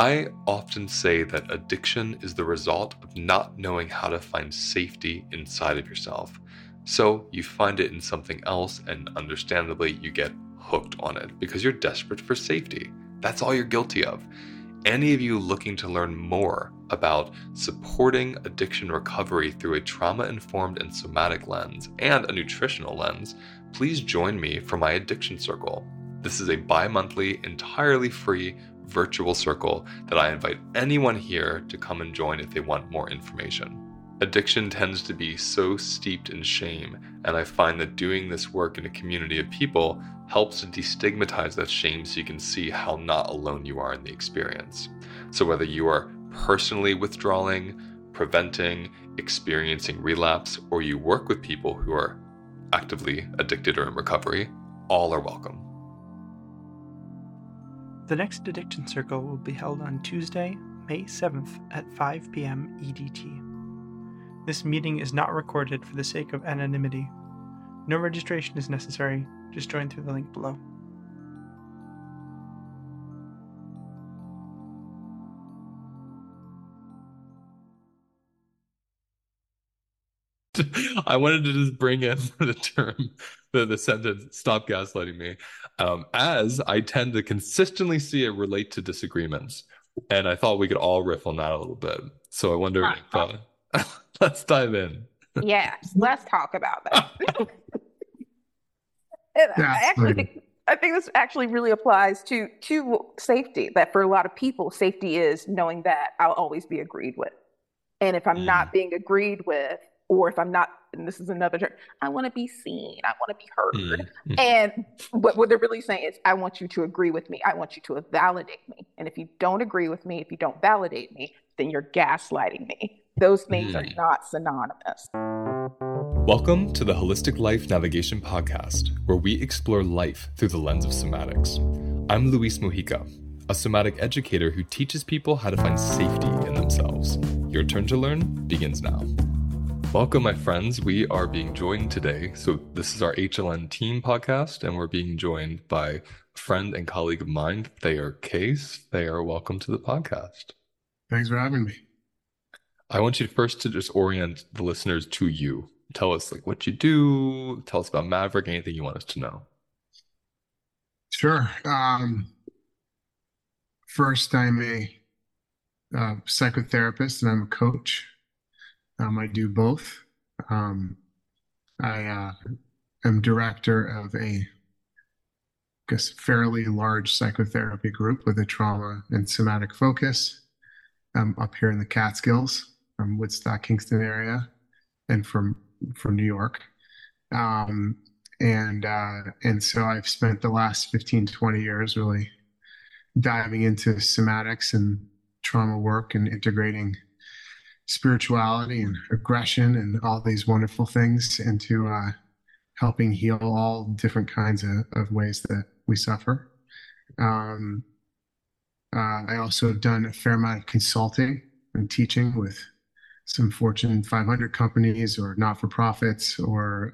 I often say that addiction is the result of not knowing how to find safety inside of yourself. So you find it in something else, and understandably, you get hooked on it because you're desperate for safety. That's all you're guilty of. Any of you looking to learn more about supporting addiction recovery through a trauma-informed and somatic lens and a nutritional lens, please join me for my Addiction Circle. This is a bi-monthly, entirely free virtual circle that I invite anyone here to come and join if they want more information. Addiction tends to be so steeped in shame, and I find that doing this work in a community of people helps to destigmatize that shame so you can see how not alone you are in the experience. So whether you are personally withdrawing, preventing, experiencing relapse, or you work with people who are actively addicted or in recovery, all are welcome. The next Addiction Circle will be held on Tuesday, May 7th at 5 p.m. EDT. This meeting is not recorded for the sake of anonymity. No registration is necessary. Just join through the link below. I wanted to just bring in the term, the sentence, stop gaslighting me, as I tend to consistently see it relate to disagreements. And I thought we could all riff on that a little bit. So I wonder, let's dive in. Yes, let's talk about that. I think this actually really applies to safety, that for a lot of people, safety is knowing that I'll always be agreed with. And if I'm not being agreed with, or if I'm not, and this is another term, I want to be seen, I want to be heard. Mm-hmm. And but what they're really saying is, I want you to agree with me. I want you to validate me. And if you don't agree with me, if you don't validate me, then you're gaslighting me. Those things are not synonymous. Welcome to the Holistic Life Navigation Podcast, where we explore life through the lens of somatics. I'm Luis Mujica, a somatic educator who teaches people how to find safety in themselves. Your turn to learn begins now. Welcome, my friends. We are being joined today. So this is our HLN team podcast, and we're being joined by a friend and colleague of mine, Thayer Case. Thayer, welcome to the podcast. Thanks for having me. I want you first to just orient the listeners to you. Tell us like what you do. Tell us about Maverick, anything you want us to know. Sure. First, I'm a psychotherapist and I'm a coach. I do both. I am director of a, I guess, fairly large psychotherapy group with a trauma and somatic focus up here in the Catskills, from Woodstock, Kingston area, and from New York. And so I've spent the last 15, 20 years really diving into somatics and trauma work and integrating spirituality and aggression and all these wonderful things into helping heal all different kinds of ways that we suffer. I also have done a fair amount of consulting and teaching with some Fortune 500 companies or not-for-profits or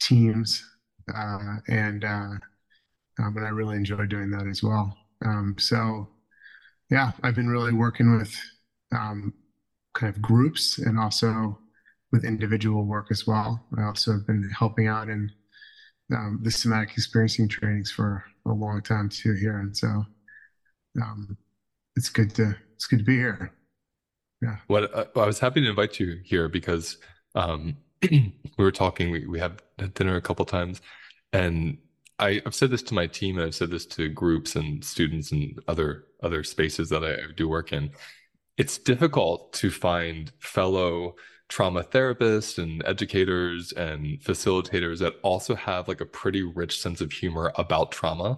teams. But I really enjoy doing that as well. So I've been really working with kind of groups and also with individual work as well. I also have been helping out in the somatic experiencing trainings for a long time too here, and so it's good to be here. Yeah. Well, I was happy to invite you here because we were talking. We had dinner a couple times, and I've said this to my team, and I've said this to groups and students and other spaces that I do work in. It's difficult to find fellow trauma therapists and educators and facilitators that also have like a pretty rich sense of humor about trauma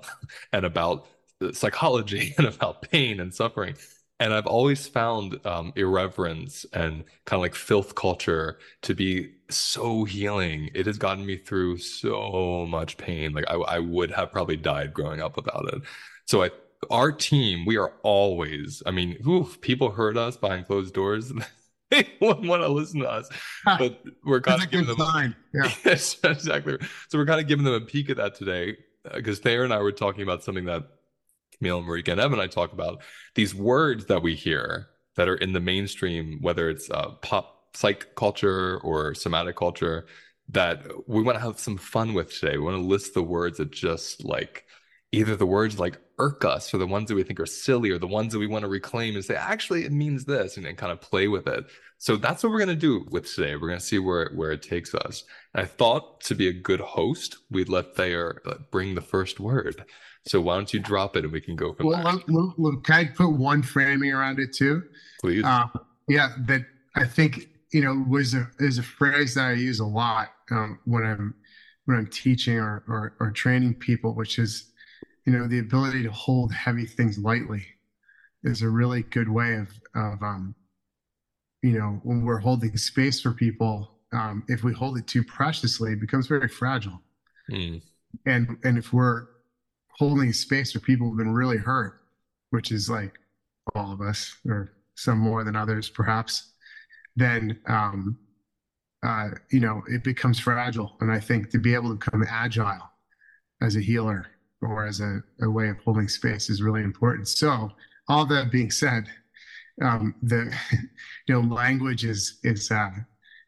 and about psychology and about pain and suffering. And I've always found irreverence and kind of like filth culture to be so healing. It has gotten me through so much pain. Like I would have probably died growing up without it. So our team, we are always, I mean, people heard us behind closed doors. They wouldn't want to listen to us, but we're kind of giving them a yes, exactly. So we're kind of giving them a peek at that today because Thayer and I were talking about something that Camille and Marika and Evan and I talk about these words that we hear that are in the mainstream, whether it's pop psych culture or somatic culture, that we want to have some fun with today. We want to list the words that just like, either the words like irk us or the ones that we think are silly or the ones that we want to reclaim and say, actually, it means this, and kind of play with it. So that's what we're going to do with today. We're going to see where it takes us. And I thought to be a good host, we'd let Thayer bring the first word. So why don't you drop it and we can go from there. Look, can I put one framing around it too? Please. That I think, is a phrase that I use a lot when I'm teaching or training people, which is, the ability to hold heavy things lightly is a really good way of when we're holding space for people, if we hold it too preciously, it becomes very fragile. Mm. And if we're holding space for people who've been really hurt, which is like all of us or some more than others, perhaps, then, it becomes fragile. And I think to be able to become agile as a healer or as a way of holding space is really important. So all that being said, language is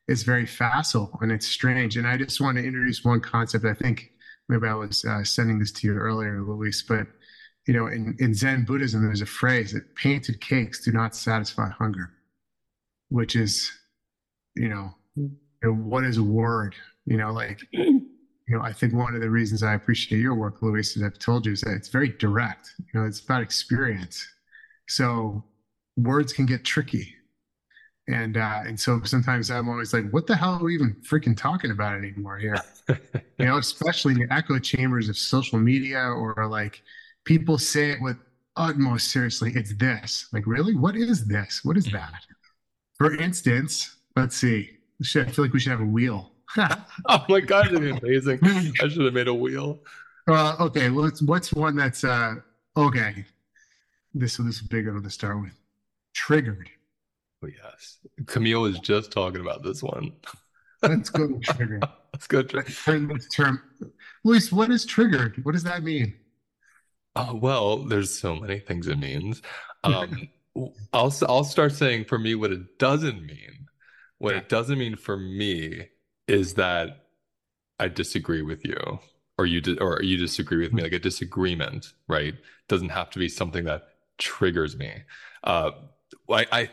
very facile and it's strange. And I just want to introduce one concept. I think maybe I was sending this to you earlier, Luis, but in Zen Buddhism, there's a phrase that painted cakes do not satisfy hunger, which is, what is a word? I think one of the reasons I appreciate your work, Luis, as I've told you, is that it's very direct. It's about experience. So words can get tricky. And so sometimes I'm always like, what the hell are we even freaking talking about anymore here? Especially in the echo chambers of social media, or like people say it with utmost seriously. It's this. Like, really? What is this? What is that? For instance, let's see. I feel like we should have a wheel. Oh my God, that'd be amazing. I should have made a wheel. Okay, well, what's one that's okay? This is a big one to start with. Triggered. Oh yes, Camille is just talking about this one. Let's go to triggered. Let's go to term. Luis, what is triggered? What does that mean? Well, there's so many things it means. I'll start saying for me what it doesn't mean. What it doesn't mean for me is that I disagree with you, or you disagree with me. Like a disagreement, right? Doesn't have to be something that triggers me. I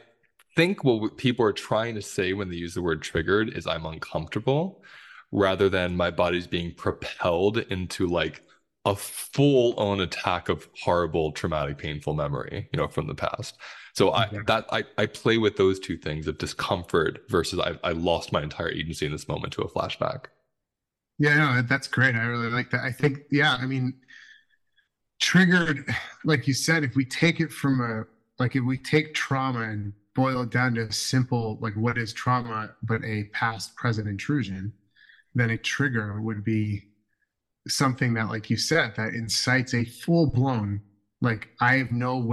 think what people are trying to say when they use the word triggered is I'm uncomfortable, rather than my body's being propelled into like a full-on attack of horrible, traumatic, painful memory, from the past. So I play with those two things of discomfort versus I lost my entire agency in this moment to a flashback. Yeah, no, that's great. I really like that. I think, triggered, like you said, if we take it from if we take trauma and boil it down to a simple, like what is trauma, but a past, present intrusion, then a trigger would be something that, like you said, that incites a full-blown, like I have no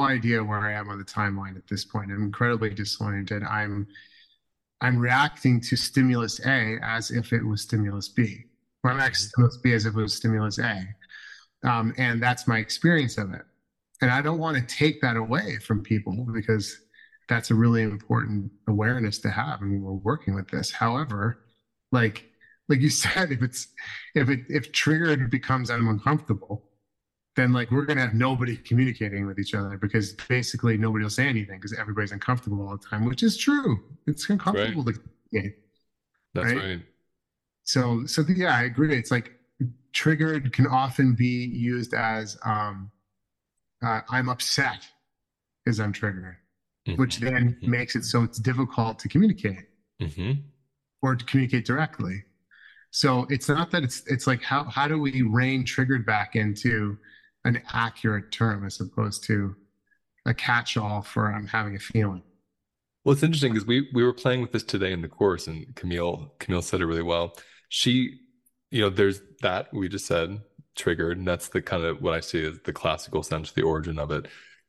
idea where I am on the timeline at this point. I'm incredibly disoriented. I'm reacting to stimulus A as if it was stimulus B. Or I'm reacting to stimulus B as if it was stimulus A. And that's my experience of it. And I don't want to take that away from people because that's a really important awareness to have. And we're working with this. However, like you said, if triggered becomes I'm uncomfortable, then like we're going to have nobody communicating with each other because basically nobody will say anything because everybody's uncomfortable all the time, which is true. It's uncomfortable to communicate. That's right. So yeah, I agree. It's like triggered can often be used as I'm upset because I'm triggered, which then makes it so it's difficult to communicate or to communicate directly. So it's not that it's like, how do we rein triggered back into an accurate term as opposed to a catch-all for I'm having a feeling? Well, it's interesting because we were playing with this today in the course, and Camille said it really well. She, there's that we just said, triggered, and that's the kind of what I see as the classical sense, the origin of it.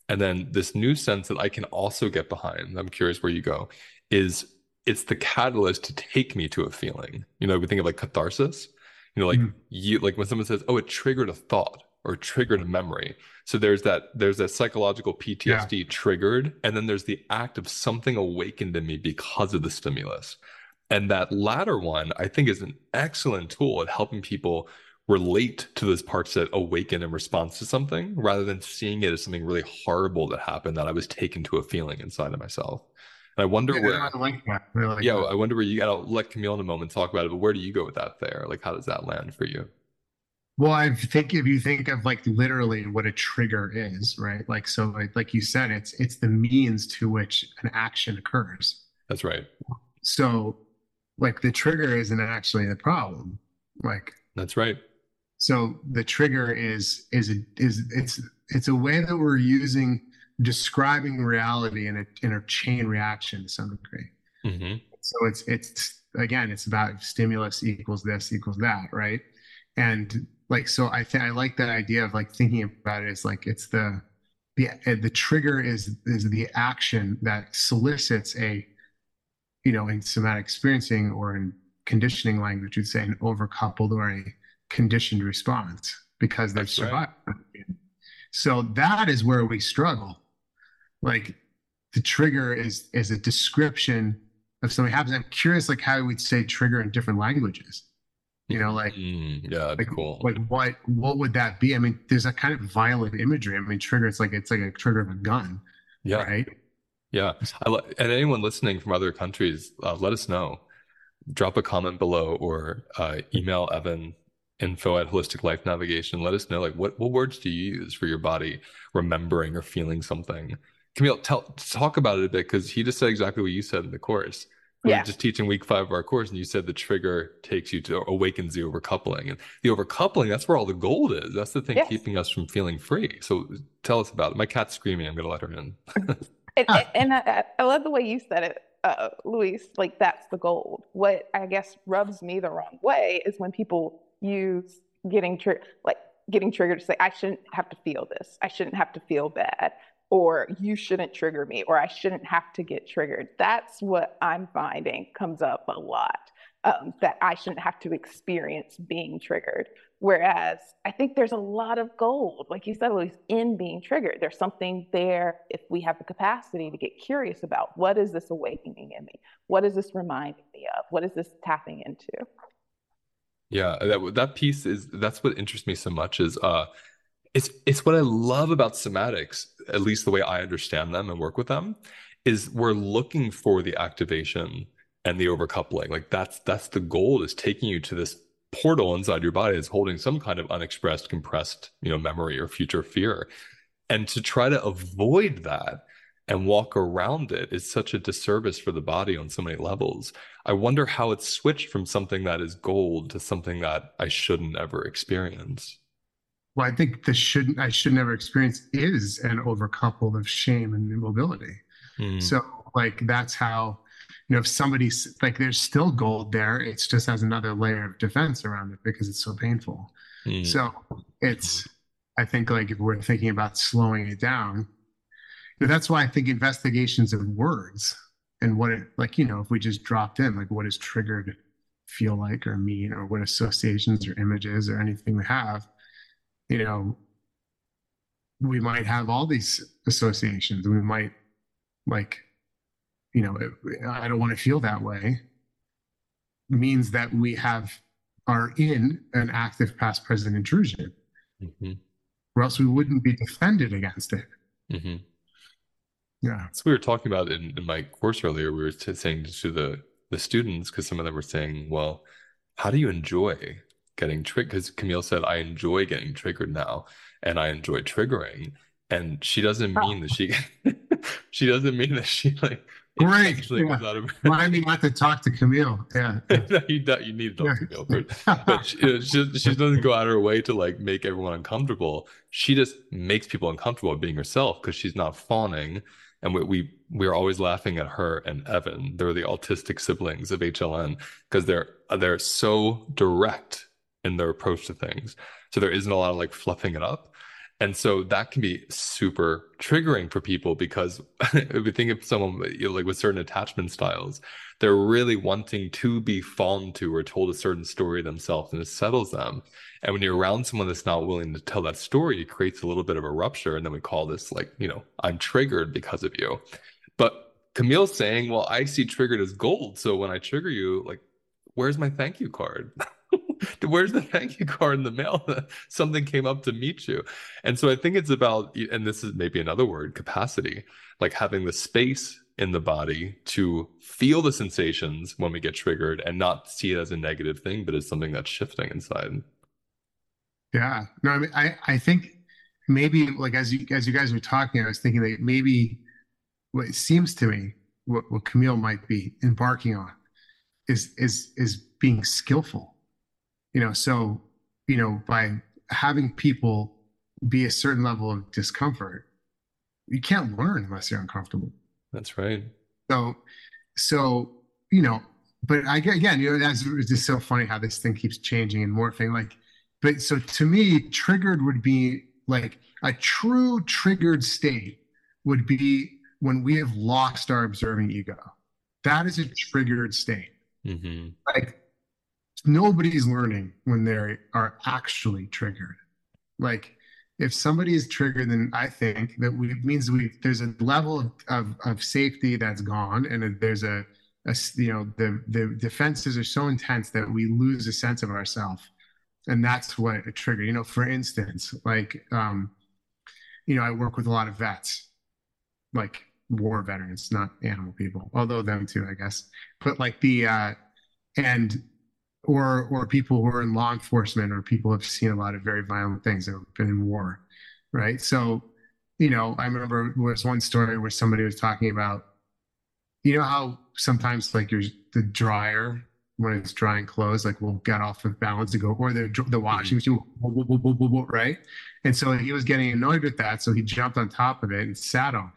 And then this new sense that I can also get behind, I'm curious where you go, is it's the catalyst to take me to a feeling. We think of like catharsis, like when someone says, oh, it triggered a thought. or triggered a memory. So there's that psychological PTSD triggered, and then there's the act of something awakened in me because of the stimulus. And that latter one, I think, is an excellent tool at helping people relate to those parts that awaken in response to something, rather than seeing it as something really horrible that happened, that I was taken to a feeling inside of myself. And I wonder I wonder where you got. I'll let Camille in a moment talk about it, but where do you go with that there? Like, how does that land for you? Well, I think if you think of like literally what a trigger is, right? Like, so like you said, it's the means to which an action occurs. That's right. So like the trigger isn't actually the problem. Like, that's right. So the trigger is a way that we're using describing reality in a chain reaction to some degree. Mm-hmm. So it's about stimulus equals this equals that, right? And like, so I like that idea of like thinking about it as like, it's the trigger is the action that solicits a, you know, in somatic experiencing or in conditioning language, you'd say an overcoupled or a conditioned response because they've survived. Right. So that is where we struggle. Like the trigger is a description of something happens. I'm curious, like how we'd say trigger in different languages. You know, like, like, cool. Like what would that be? I mean, there's a kind of violent imagery. I mean, trigger, it's like a trigger of a gun. Yeah. Right. Yeah. And anyone listening from other countries, let us know, drop a comment below or email Evan, info@holisticlifenavigation. Let us know, like, what words do you use for your body remembering or feeling something? Camille, talk about it a bit, because he just said exactly what you said in the course. Yeah. We were just teaching week 5 of our course, and you said the trigger takes you to, awakens the overcoupling. And the overcoupling, that's where all the gold is. That's the thing keeping us from feeling free. So tell us about it. My cat's screaming. I'm going to let her in. And I love the way you said it, Luis. Like, that's the gold. What I guess rubs me the wrong way is when people use getting triggered to say, I shouldn't have to feel this. I shouldn't have to feel bad. Or you shouldn't trigger me, or I shouldn't have to get triggered. That's what I'm finding comes up a lot, that I shouldn't have to experience being triggered. Whereas I think there's a lot of gold, like you said, Luis, in being triggered. There's something there if we have the capacity to get curious about, what is this awakening in me? What is this reminding me of? What is this tapping into? Yeah, that piece that's what interests me so much is... It's what I love about somatics, at least the way I understand them and work with them, is we're looking for the activation and the overcoupling. Like that's the goal, is taking you to this portal inside your body that's holding some kind of unexpressed, compressed, memory or future fear. And to try to avoid that and walk around it is such a disservice for the body on so many levels. I wonder how it's switched from something that is gold to something that I shouldn't ever experience. Well, I think I should never experience is an overcouple of shame and immobility. Mm. So like, that's how, if somebody's like, there's still gold there, it's just has another layer of defense around it because it's so painful. Mm. So I think like if we're thinking about slowing it down, that's why I think investigations of words and what it like, if we just dropped in, like what is triggered feel like or mean, or what associations or images or anything we have, we might have all these associations. We might like, I don't want to feel that way, means that we are in an active past present intrusion, mm-hmm. or else we wouldn't be defended against it. Mm-hmm. Yeah. So we were talking about in my course earlier, we were saying to the students, because some of them were saying, well, how do you enjoy getting triggered? Because Camille said, I enjoy getting triggered now, and I enjoy triggering. And she doesn't mean that she doesn't mean that she like great. Comes out of her. Well, I mean, not to talk to Camille. Yeah, no, you need to talk to Camille first. But she doesn't go out of her way to like make everyone uncomfortable. She just makes people uncomfortable being herself because she's not fawning. And we're always laughing at her and Evan. They're the autistic siblings of HLN because they're so direct in their approach to things. So there isn't a lot of like fluffing it up. And so that can be super triggering for people, because if you think of someone, you know, like with certain attachment styles, they're really wanting to be fawned to or told a certain story themselves, and it settles them. And when you're around someone that's not willing to tell that story, it creates a little bit of a rupture. And then we call this like, you know, I'm triggered because of you. But Camille's saying, well, I see triggered as gold. So when I trigger you, like, where's my thank you card? Where's the thank you card in the mail? Something came up to meet you. And so I think it's about, and this is maybe another word, capacity, like having the space in the body to feel the sensations when we get triggered and not see it as a negative thing, but as something that's shifting inside. Yeah, no, I mean, I think maybe like as you guys were talking, I was thinking that maybe what it seems to me, what Camille might be embarking on is being skillful. You know, so, you know, by having people be a certain level of discomfort, you can't learn unless you're uncomfortable. That's right. So, you know, but I get, again, you know, that's just so funny how this thing keeps changing and morphing. Like, but so to me, triggered would be like a true triggered state would be when we have lost our observing ego. That is a triggered state. Mm-hmm. Like, nobody's learning when they are actually triggered. Like, if somebody is triggered, then I think that there's a level of safety that's gone, and there's a you know, the defenses are so intense that we lose a sense of ourselves, and that's what a trigger. You know, for instance, like you know, I work with a lot of vets, like war veterans, not animal people, although them too, I guess. But like or people who are in law enforcement, or people who have seen a lot of very violent things that have been in war, right? So, you know, I remember there was one story where somebody was talking about, you know, how sometimes like the dryer, when it's drying clothes, like will get off of balance to go, or the washing machine, right? And so he was getting annoyed with that, so he jumped on top of it and sat on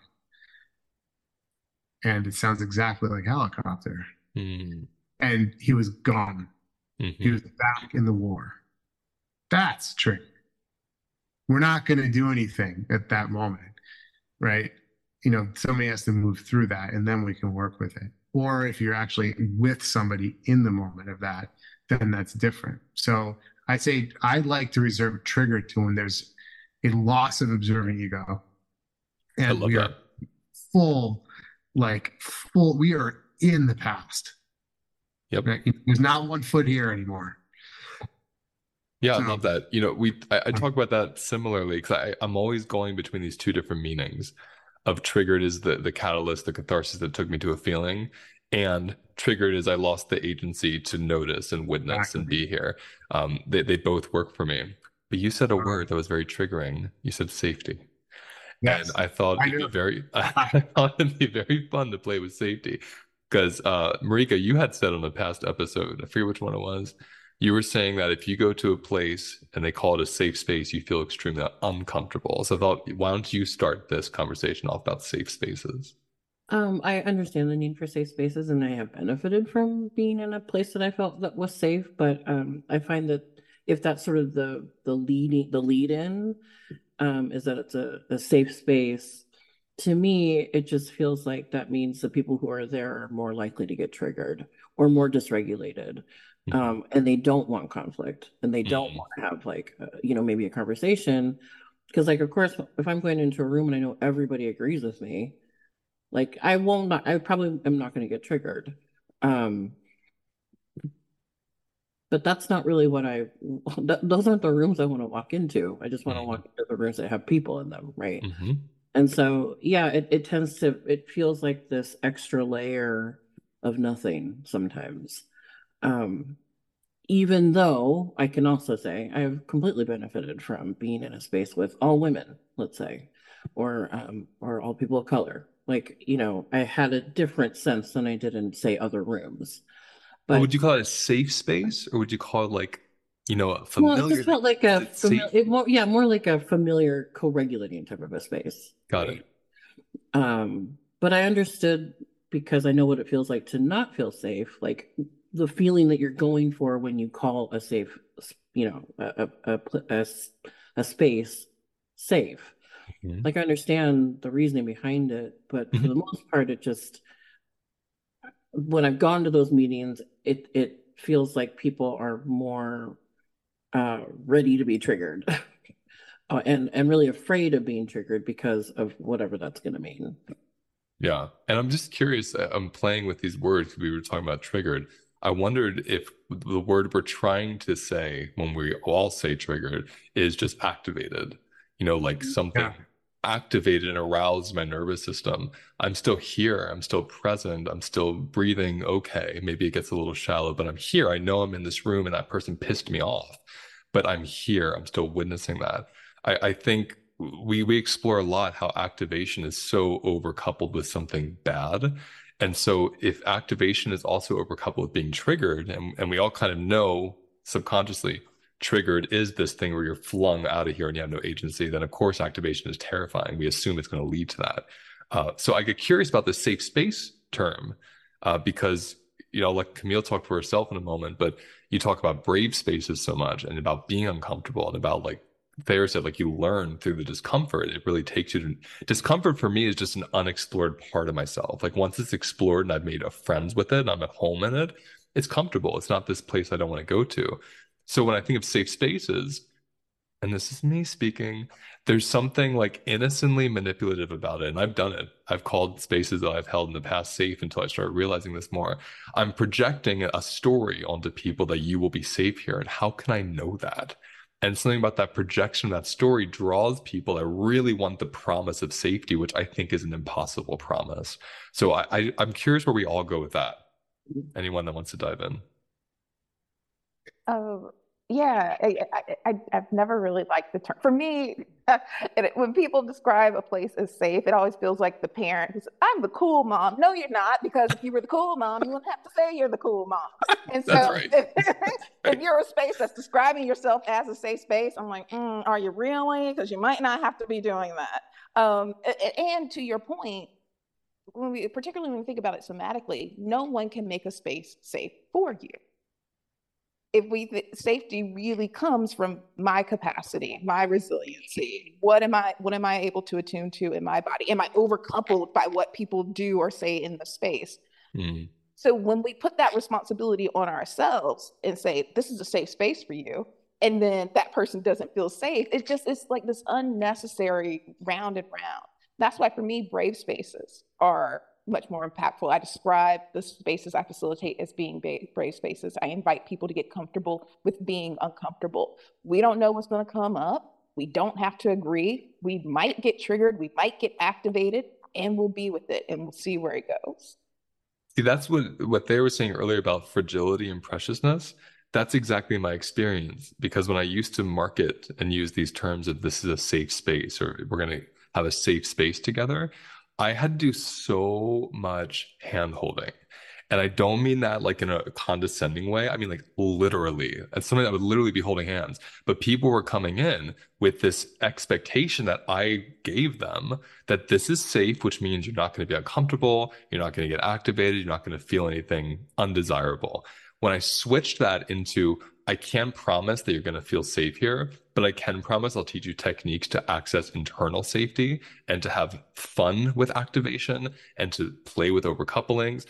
it. And it sounds exactly like helicopter. Mm. And he was gone. Mm-hmm. He was back in the war. That's true. We're not going to do anything at that moment, right? You know, somebody has to move through that, and then we can work with it. Or if you're actually with somebody in the moment of that, then that's different. So I'd say I'd like to reserve trigger to when there's a loss of observing ego. And I love we that. Are full, we are in the past. Yep. There's not one foot here anymore. Yeah, so, I love that. You know, I talk about that similarly, because I'm always going between these two different meanings of triggered is the catalyst, the catharsis that took me to a feeling, and triggered is I lost the agency to notice and witness and be here. They both work for me. But you said a word that was very triggering. You said safety. Yes, and I thought it'd be very fun to play with safety. Because Marika, you had said on a past episode, I forget which one it was, you were saying that if you go to a place and they call it a safe space, you feel extremely uncomfortable. So I thought, why don't you start this conversation off about safe spaces? I understand the need for safe spaces, and I have benefited from being in a place that I felt that was safe. But I find that if that's sort of the lead in is that it's a safe space, to me, it just feels like that means the people who are there are more likely to get triggered or more dysregulated. Mm-hmm. And they don't want conflict, and they don't want to have like, you know, maybe a conversation. Because like, of course, if I'm going into a room and I know everybody agrees with me, like I probably am not going to get triggered. But that's not really what those aren't the rooms I want to walk into. I just want to walk into the rooms that have people in them. Right. Mm-hmm. And so, yeah, it feels like this extra layer of nothing sometimes. Even though I can also say I have completely benefited from being in a space with all women, let's say, or all people of color. Like, you know, I had a different sense than I did in, say, other rooms. But would you call it a safe space, or would you call it like, you know, a familiar? Well, it just felt like more like a familiar co-regulating type of a space. Got it. But I understood, because I know what it feels like to not feel safe, like the feeling that you're going for when you call a safe, you know, a space safe. Mm-hmm. Like, I understand the reasoning behind it, but for the most part, it just, when I've gone to those meetings, it feels like people are more ready to be triggered and really afraid of being triggered because of whatever that's going to mean. Yeah. And I'm just curious, I'm playing with these words because we were talking about triggered. I wondered if the word we're trying to say when we all say triggered is just activated, you know, like something activated and aroused my nervous system. I'm still here. I'm still present. I'm still breathing. Okay. Maybe it gets a little shallow, but I'm here. I know I'm in this room and that person pissed me off, but I'm here. I'm still witnessing that. I think we explore a lot how activation is so overcoupled with something bad. And so if activation is also overcoupled with being triggered, and we all kind of know subconsciously triggered is this thing where you're flung out of here and you have no agency, then of course activation is terrifying. We assume it's going to lead to that. So I get curious about the safe space term because, you know, like Camille talked for herself in a moment, but you talk about brave spaces so much and about being uncomfortable and about, like Thayer said, like you learn through the discomfort. It really takes you to discomfort. For me is just an unexplored part of myself. Like once it's explored and I've made a friends with it and I'm at home in it, it's comfortable. It's not this place I don't want to go to. So when I think of safe spaces, and this is me speaking, there's something like innocently manipulative about it. And I've done it. I've called spaces that I've held in the past safe until I started realizing this more. I'm projecting a story onto people that you will be safe here. And how can I know that? And something about that projection, that story draws people that really want the promise of safety, which I think is an impossible promise. So I'm curious where we all go with that. Anyone that wants to dive in? Oh, yeah. I've never really liked the term. For me, when people describe a place as safe, it always feels like the parent who's, I'm the cool mom. No, you're not, because if you were the cool mom, you wouldn't have to say you're the cool mom. And so if you're a space that's describing yourself as a safe space, I'm like, are you really? Because you might not have to be doing that. And to your point, particularly when we think about it somatically, no one can make a space safe for you. If safety really comes from my capacity, my resiliency, what am I able to attune to in my body? Am I overcoupled by what people do or say in the space? Mm. So when we put that responsibility on ourselves and say, this is a safe space for you, and then that person doesn't feel safe, it's like this unnecessary round and round. That's why for me, brave spaces are much more impactful. I describe the spaces I facilitate as being brave spaces. I invite people to get comfortable with being uncomfortable. We don't know what's going to come up. We don't have to agree. We might get triggered. We might get activated, and we'll be with it, and we'll see where it goes. See, that's what they were saying earlier about fragility and preciousness. That's exactly my experience, because when I used to market and use these terms of this is a safe space or we're going to have a safe space together, I had to do so much hand-holding. And I don't mean that like in a condescending way. I mean, like literally. It's something that would literally be holding hands. But people were coming in with this expectation that I gave them that this is safe, which means you're not going to be uncomfortable. You're not going to get activated. You're not going to feel anything undesirable. When I switched that into, I can't promise that you're going to feel safe here, but I can promise I'll teach you techniques to access internal safety and to have fun with activation and to play with overcouplings.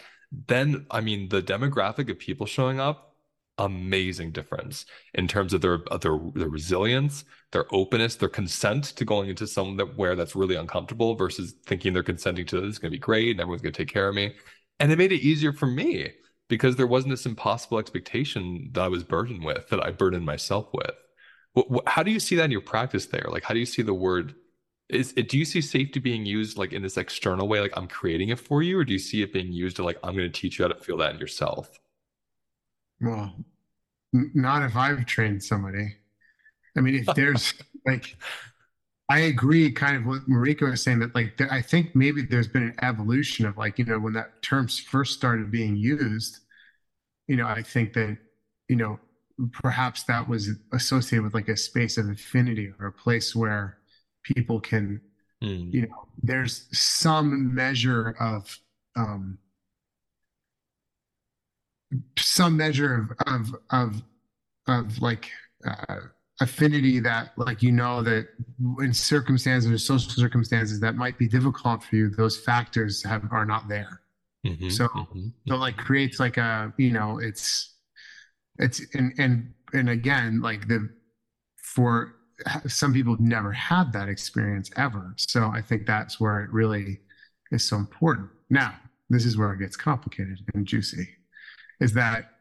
Then, I mean, the demographic of people showing up, amazing difference in terms of their resilience, their openness, their consent to going into somewhere that's really uncomfortable versus thinking they're consenting to this is going to be great and everyone's going to take care of me. And it made it easier for me, because there wasn't this impossible expectation that I was burdened with, that I burdened myself with. How do you see that in your practice there? Like, how do you see the word? Do you see safety being used like in this external way, like I'm creating it for you? Or do you see it being used to like, I'm going to teach you how to feel that in yourself? Well, not if I've trained somebody. I mean, if there's like, I agree kind of what Marika was saying, that like, I think maybe there's been an evolution of like, you know, when that term first started being used, you know, I think that, you know, perhaps that was associated with like a space of affinity or a place where people can, you know, there's some measure of, like, affinity that, like, you know, that in circumstances or social circumstances that might be difficult for you, those factors are not there. Mm-hmm, so, mm-hmm. So like creates like a, you know, it's, and again, like for some people have never had that experience ever. So I think that's where it really is so important. Now, this is where it gets complicated and juicy, is that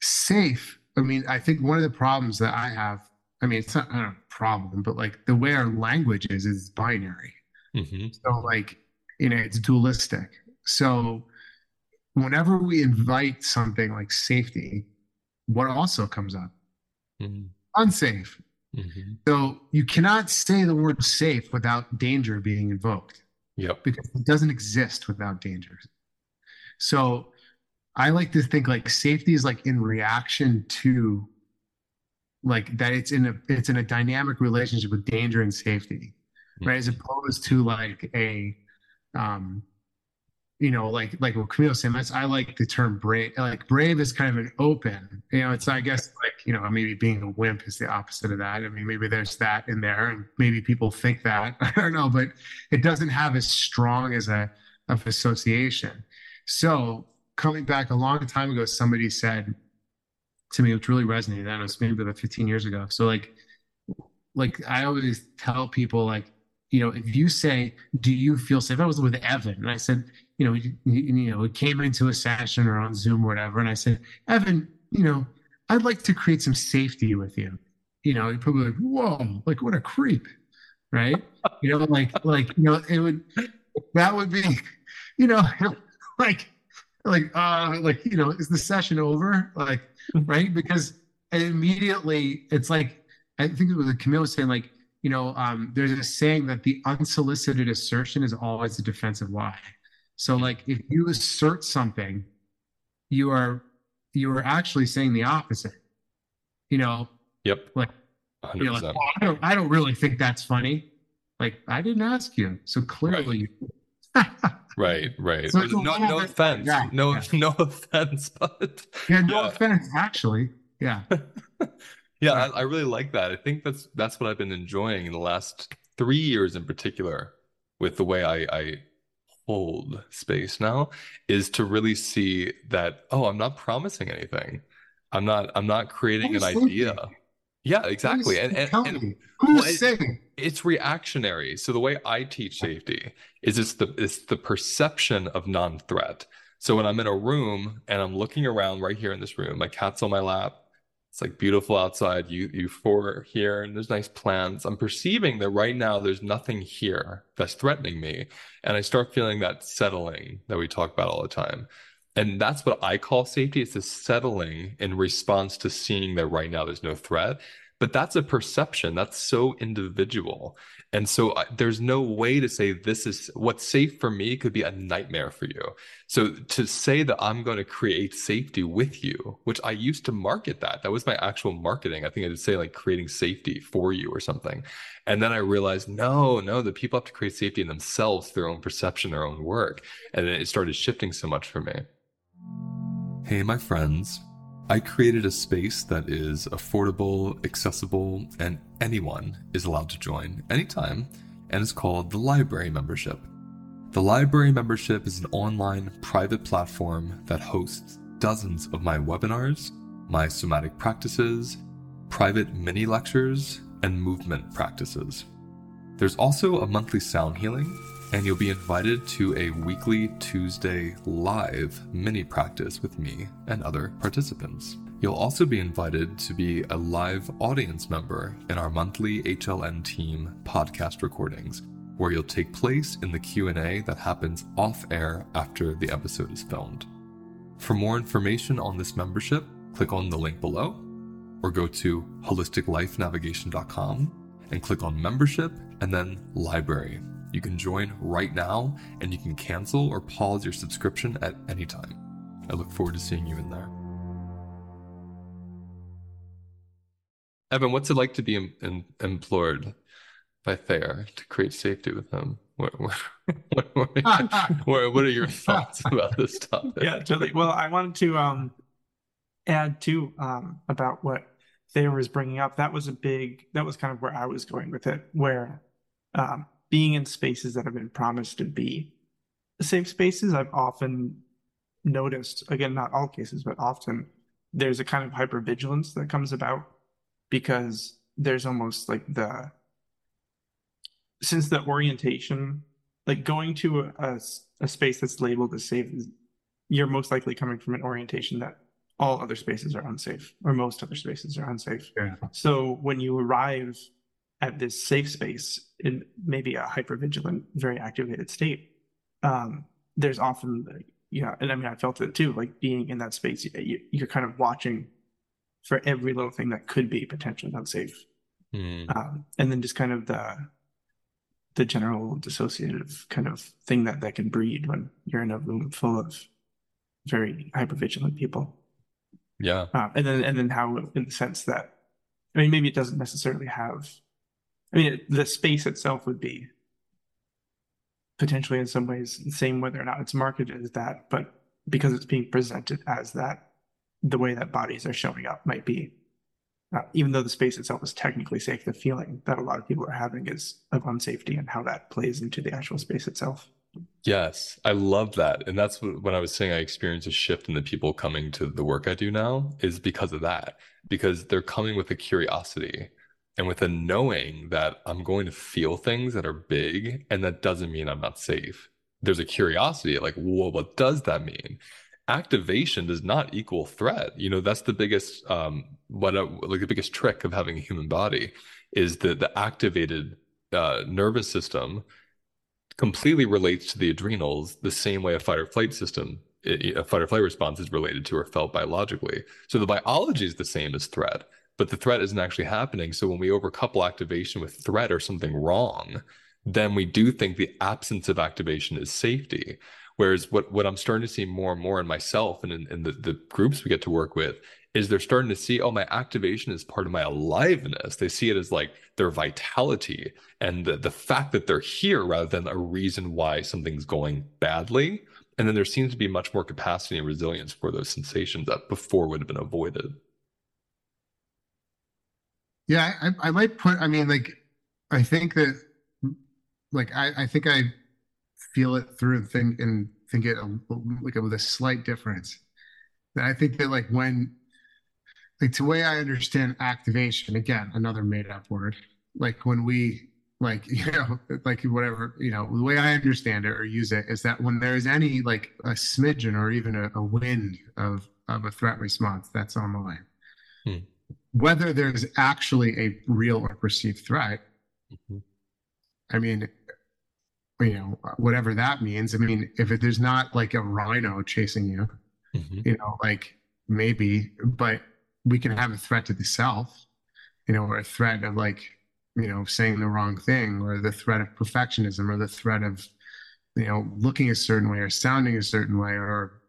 safe. I mean, I think one of the problems that I have, I mean, it's not a problem, but like the way our language is binary. Mm-hmm. So like, you know, it's dualistic. So whenever we invite something like safety, what also comes up? Mm-hmm. Unsafe. Mm-hmm. So you cannot say the word safe without danger being invoked. Yep. Because it doesn't exist without danger. So I like to think like safety is like in reaction to, like, that it's in a dynamic relationship with danger and safety, mm-hmm. right? As opposed to like a, you know, like what Camille was saying, I like the term brave. Like brave is kind of an open, you know, it's, I guess, like, you know, maybe being a wimp is the opposite of that. I mean, maybe there's that in there and maybe people think that, I don't know, but it doesn't have as strong as of association. So, coming back a long time ago, somebody said to me, which really resonated, and it was maybe about 15 years ago. So like I always tell people, like, you know, if you say, do you feel safe? I was with Evan and I said, you know, we came into a session or on Zoom or whatever. And I said, Evan, you know, I'd like to create some safety with you. You know, you're probably like, whoa, like what a creep. Right. You know, like, you know, that would be, you know, like, you know, is the session over? Like, right. Because immediately it's like, I think it was Camille was saying, like, you know, there's a saying that the unsolicited assertion is always a defensive lie. So like, if you assert something, you are actually saying the opposite, you know? Yep. Like, you know, like, well, I don't really think that's funny. Like, I didn't ask you. So clearly right. Right. So no offense. Yeah. No offense, but no offense, actually. Yeah. Yeah, I really like that. I think that's what I've been enjoying in the last 3 years in particular, with the way I hold space now, is to really see that, oh, I'm not promising anything. I'm not creating an idea. Yeah, exactly. And it's reactionary. So the way I teach safety is it's the perception of non-threat. So when I'm in a room and I'm looking around right here in this room, my cat's on my lap. It's like beautiful outside. You four are here and there's nice plants. I'm perceiving that right now there's nothing here that's threatening me. And I start feeling that settling that we talk about all the time. And that's what I call safety. It's a settling in response to seeing that right now there's no threat. But that's a perception. That's so individual. And so there's no way to say this is what's safe for me could be a nightmare for you. So to say that I'm going to create safety with you, which I used to market that was my actual marketing. I think I did say like creating safety for you or something. And then I realized, no, the people have to create safety in themselves, their own perception, their own work. And then it started shifting so much for me. Hey, my friends, I created a space that is affordable, accessible, and anyone is allowed to join anytime, and it's called the Library Membership. The Library Membership is an online private platform that hosts dozens of my webinars, my somatic practices, private mini lectures, and movement practices. There's also a monthly sound healing, and you'll be invited to a weekly Tuesday live mini practice with me and other participants. You'll also be invited to be a live audience member in our monthly HLN team podcast recordings, where you'll take place in the Q&A that happens off air after the episode is filmed. For more information on this membership, click on the link below or go to holisticlifenavigation.com and click on membership and then library. You can join right now, and you can cancel or pause your subscription at any time. I look forward to seeing you in there. Evan, what's it like to be implored by Thayer to create safety with him? What are your thoughts about this topic? Yeah, totally. Well, I wanted to add, too, about what Thayer was bringing up, that was kind of where I was going with it, where being in spaces that have been promised to be safe spaces, I've often noticed, again, not all cases, but often there's a kind of hypervigilance that comes about because there's almost like since the orientation, like going to a space that's labeled as safe, you're most likely coming from an orientation that all other spaces are unsafe, or most other spaces are unsafe. Yeah. So when you arrive at this safe space in maybe a hypervigilant, very activated state, there's often, and I mean, I felt it too, like being in that space, you're kind of watching for every little thing that could be potentially unsafe. Mm. And then just kind of the general dissociative kind of thing that can breed when you're in a room full of very hypervigilant people. Yeah. And then how, in the sense that, I mean, maybe it doesn't necessarily have, I mean, the space itself would be potentially in some ways the same whether or not it's marketed as that, but because it's being presented as that, the way that bodies are showing up might be, even though the space itself is technically safe, the feeling that a lot of people are having is of unsafety and how that plays into the actual space itself. Yes, I love that. And that's when I was saying I experienced a shift in the people coming to the work I do now is because of that, because they're coming with a curiosity and with a knowing that I'm going to feel things that are big, and that doesn't mean I'm not safe. There's a curiosity like, whoa, what does that mean? Activation does not equal threat. That's the biggest, the biggest trick of having a human body is that the activated nervous system completely relates to the adrenals the same way a fight or flight system, a fight or flight response is related to or felt biologically. So the biology is the same as threat, but the threat isn't actually happening. So when we overcouple activation with threat or something wrong, then we do think the absence of activation is safety. Whereas what I'm starting to see more and more in myself and in the groups we get to work with is they're starting to see, oh, my activation is part of my aliveness. They see it as like their vitality and the fact that they're here rather than a reason why something's going badly. And then there seems to be much more capacity and resilience for those sensations that before would have been avoided. Yeah, I might put, I mean, like, I think that, like, I think I feel it through and think it like with a slight difference. And I think that like when, like the way I understand activation, again, another made up word, like when we like, like whatever, the way I understand it or use it is that when there's any like a smidgen or even a wind of a threat response that's on the line, whether there's actually a real or perceived threat, I mean, whatever that means. I mean, if there's not like a rhino chasing you, like maybe, but we can have a threat to the self, or a threat of like, saying the wrong thing, or the threat of perfectionism, or the threat of, looking a certain way or sounding a certain way, or,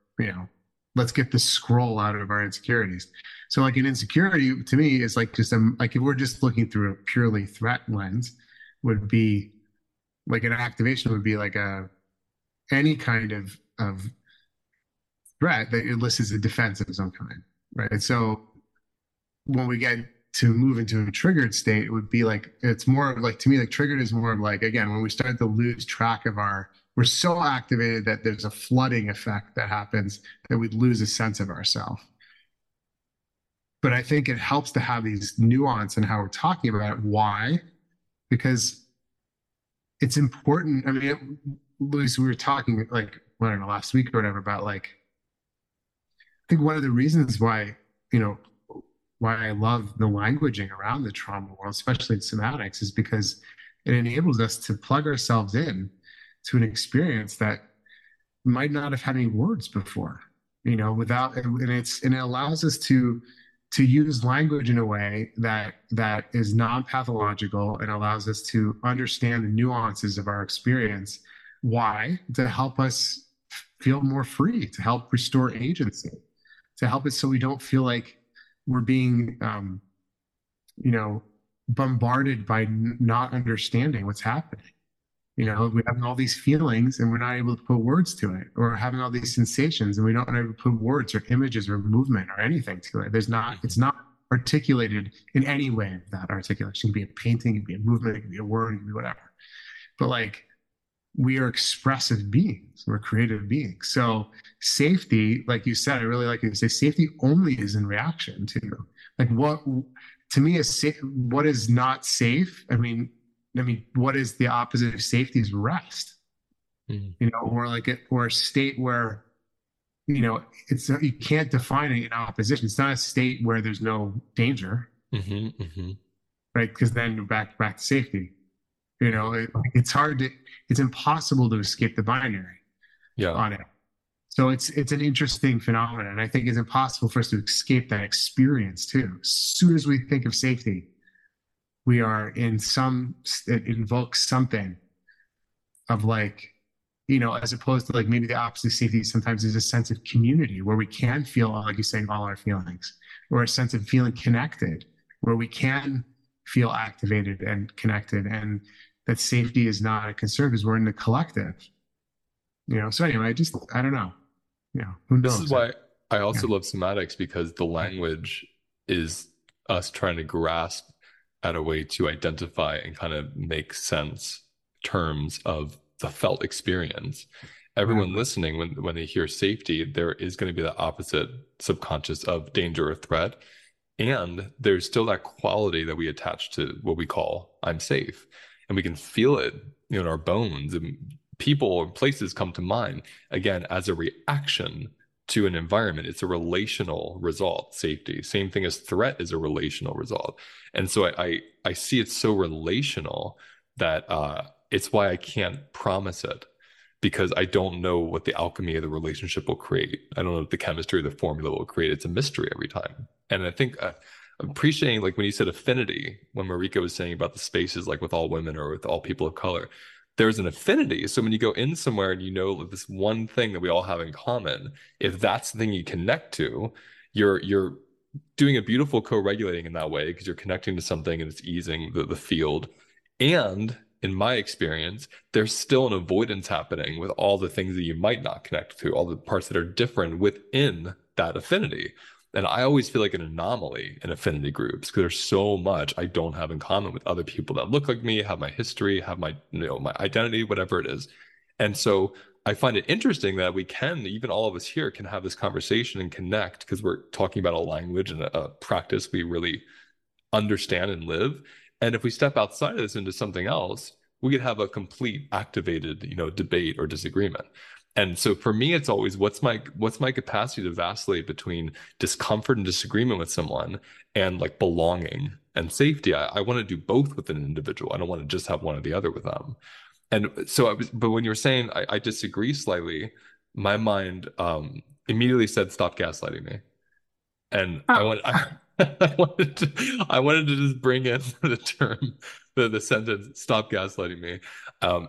let's get the scroll out of our insecurities. So like an insecurity to me is like, just, like if we're just looking through a purely threat lens, would be like an activation would be like any kind of threat that elicits a defense of some kind. Right. So when we get to move into a triggered state, it would be like, it's more like, to me, like triggered is more of like, again, when we start to lose track of we're so activated that there's a flooding effect that happens that we lose a sense of ourselves. But I think it helps to have these nuance in how we're talking about it. Why? Because it's important. I mean, Luis, we were talking like, I don't know, last week or whatever about like, I think one of the reasons why, why I love the languaging around the trauma world, especially in somatics, is because it enables us to plug ourselves in to an experience that might not have had any words before, and it allows us to use language in a way that is non-pathological and allows us to understand the nuances of our experience. Why? To help us feel more free, to help restore agency, to help us so we don't feel like we're being, bombarded by not understanding what's happening. We're having all these feelings and we're not able to put words to it, or having all these sensations and we don't ever put words or images or movement or anything to it. It's not articulated in any way of that articulation. It can be a painting, it can be a movement, it can be a word, it can be whatever. But like, we are expressive beings, we're creative beings. So safety, like you said, I really like you to say safety only is in reaction to, like, what to me is safe, what is not safe. I mean, what is the opposite of safety is rest, or like it, or a state where, it's, you can't define it in opposition. It's not a state where there's no danger, right? Cause then you're back to safety. It's hard to, it's impossible to escape the binary on it. So it's an interesting phenomenon. And I think it's impossible for us to escape that experience too. As soon as we think of safety, we are in some, it invokes something of like, as opposed to like maybe the opposite of safety sometimes is a sense of community where we can feel, like you're saying, all our feelings, or a sense of feeling connected, where we can feel activated and connected, and that safety is not a concern because we're in the collective, So anyway, I don't know. Who knows? This is why I also love somatics, because the language is us trying to grasp at a way to identify and kind of make sense terms of the felt experience. Everyone listening, when they hear safety, there is going to be the opposite subconscious of danger or threat. And there's still that quality that we attach to what we call I'm safe. And we can feel it in our bones, and people and places come to mind again as a reaction to an environment. It's a relational result, safety. Same thing as threat is a relational result. And so I see it so relational that it's why I can't promise it, because I don't know what the alchemy of the relationship will create. I don't know what the chemistry or the formula will create. It's a mystery every time. And I think appreciating, like when you said affinity, when Marika was saying about the spaces, like with all women or with all people of color, there's an affinity. So when you go in somewhere and this one thing that we all have in common, if that's the thing you connect to, you're doing a beautiful co-regulating in that way, because you're connecting to something and it's easing the field. And in my experience, there's still an avoidance happening with all the things that you might not connect to, all the parts that are different within that affinity. And I always feel like an anomaly in affinity groups, because there's so much I don't have in common with other people that look like me, have my history, have my, my identity, whatever it is. And so I find it interesting that we can, even all of us here, can have this conversation and connect, because we're talking about a language and a practice we really understand and live. And if we step outside of this into something else, we could have a complete activated, debate or disagreement. And so for me, it's always what's my capacity to vacillate between discomfort and disagreement with someone and like belonging and safety. I want to do both with an individual. I don't want to just have one or the other with them. And so but when you were saying I disagree slightly, my mind immediately said, stop gaslighting me. And I wanted to just bring in the term, the sentence, stop gaslighting me,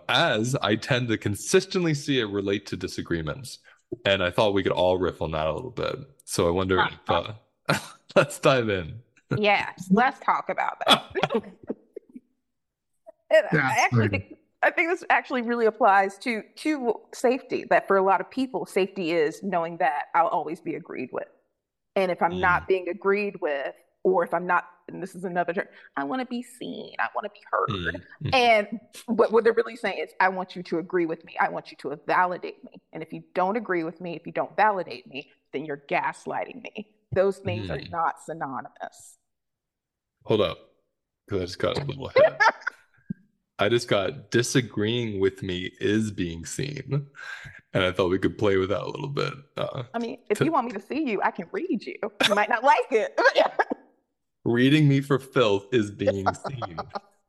as I tend to consistently see it relate to disagreements. And I thought we could all riff on that a little bit. So I wonder if, let's dive in. Yes, let's talk about that. I think this actually really applies to safety, that for a lot of people, safety is knowing that I'll always be agreed with. And if I'm not being agreed with, or if I'm not, and this is another term, I want to be seen, I want to be heard. But what they're really saying is, I want you to agree with me. I want you to validate me. And if you don't agree with me, if you don't validate me, then you're gaslighting me. Those things are not synonymous. Hold up, because I just got a little ahead. I just got disagreeing with me is being seen. And I thought we could play with that a little bit. If you want me to see you, I can read you. You might not like it. Reading me for filth is being seen.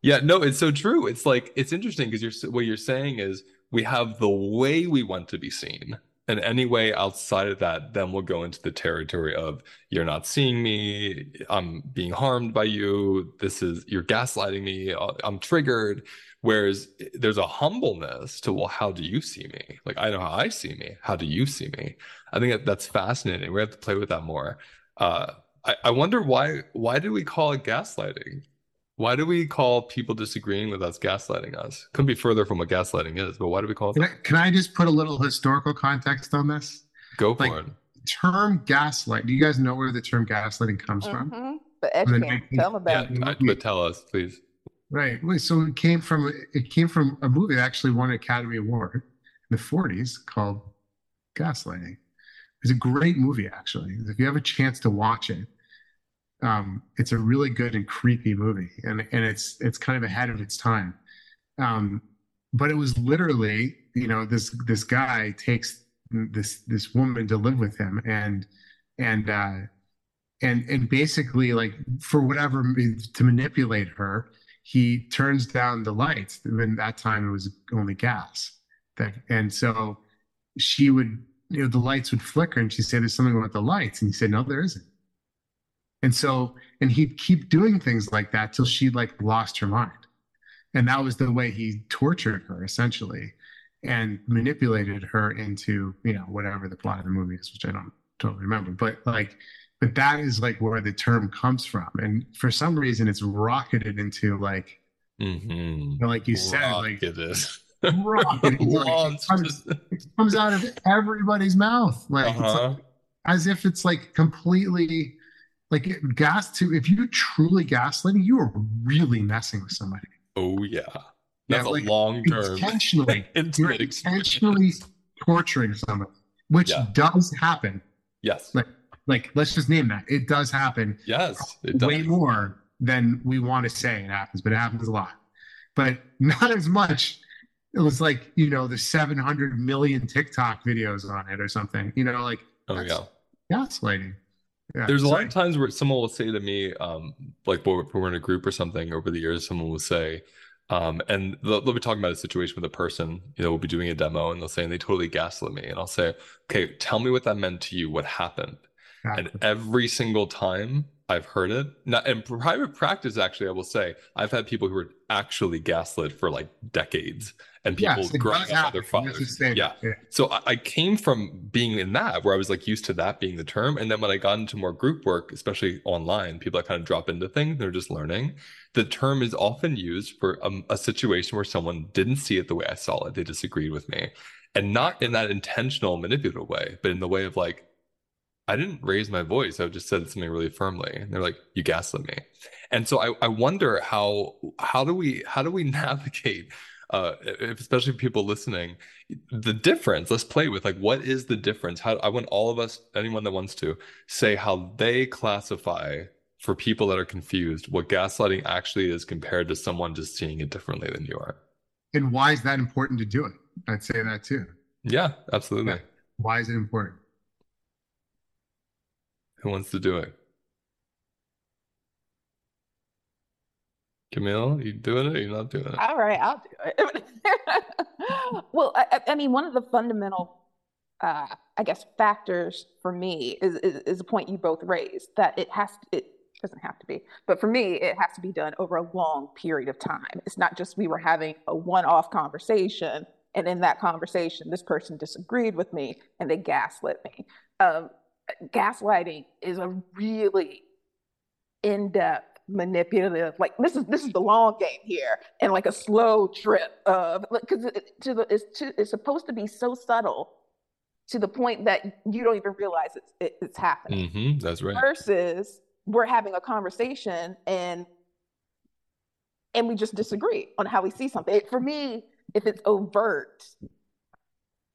Yeah, no, it's so true. It's like, it's interesting because what you're saying is we have the way we want to be seen. And any way outside of that, then we'll go into the territory of you're not seeing me, I'm being harmed by you, you're gaslighting me, I'm triggered. Whereas there's a humbleness to, well, how do you see me? Like, I know how I see me. How do you see me? I think that's fascinating. We have to play with that more. I wonder why do we call it gaslighting? Why do we call people disagreeing with us gaslighting us? Couldn't be further from what gaslighting is, but why do we call it that? Can I just put a little historical context on this? Go for it. The term gaslight, do you guys know where the term gaslighting comes from? But educate, tell them about it. But tell us, please. Right. So it came from a movie that actually won an Academy Award in the 40s called Gaslighting. It's a great movie, actually. If you have a chance to watch it, it's a really good and creepy movie, and it's kind of ahead of its time. But it was literally, this guy takes this woman to live with him, and basically, like, for whatever, to manipulate her, he turns down the lights. And that time it was only gas. And so she would, the lights would flicker, and she'd say, "There's something about the lights." And he said, "No, there isn't." And he'd keep doing things like that till she lost her mind. And that was the way he tortured her, essentially, and manipulated her into, whatever the plot of the movie is, which I don't totally remember. But that is where the term comes from. And for some reason, it's rocketed into it comes out of everybody's mouth. It's as if it's completely if you're truly gaslighting, you are really messing with somebody. Oh yeah, that's a long term. Intentionally torturing someone, which does happen. Yes, let's just name that. It does happen. Yes, it does. Way more than we want to say it happens, but it happens a lot. But not as much. It was the 700 million TikTok videos on it or something. Gaslighting. Yeah, there's a lot of times where someone will say to me, we're in a group or something over the years, someone will say, and they'll be talking about a situation with a person, we'll be doing a demo, and they'll say, "And they totally gaslit me." And I'll say, "Okay, tell me what that meant to you. What happened?" Exactly. And every single time I've heard it. Now, in private practice, actually, I will say, I've had people who were actually gaslit for decades, and people growing up with their fathers. Yeah. So I came from being in that, where I was used to that being the term. And then when I got into more group work, especially online, people that kind of drop into things, they're just learning. The term is often used for a situation where someone didn't see it the way I saw it. They disagreed with me, and not in that intentional manipulative way, but in the way of I didn't raise my voice. I just said something really firmly. And they're like, "You gaslit me." And so I wonder how do we navigate, especially people listening, the difference. Let's play with what is the difference? I want all of us, anyone that wants to, say how they classify, for people that are confused, what gaslighting actually is compared to someone just seeing it differently than you are. And why is that important to do it? I'd say that too. Yeah, absolutely. Yeah. Why is it important? Who wants to do it? Camille, you doing it or you're not doing it? All right, I'll do it. Well, I mean, one of the fundamental, factors for me is a point you both raised, that it doesn't have to be, but for me, it has to be done over a long period of time. It's not just we were having a one-off conversation, and in that conversation, this person disagreed with me and they gaslit me. Gaslighting is a really in-depth manipulative, this is the long game here, and a slow trip of, because it's supposed to be so subtle to the point that you don't even realize it's happening. Mm-hmm, that's right. Versus we're having a conversation and we just disagree on how we see something. For me, if it's overt,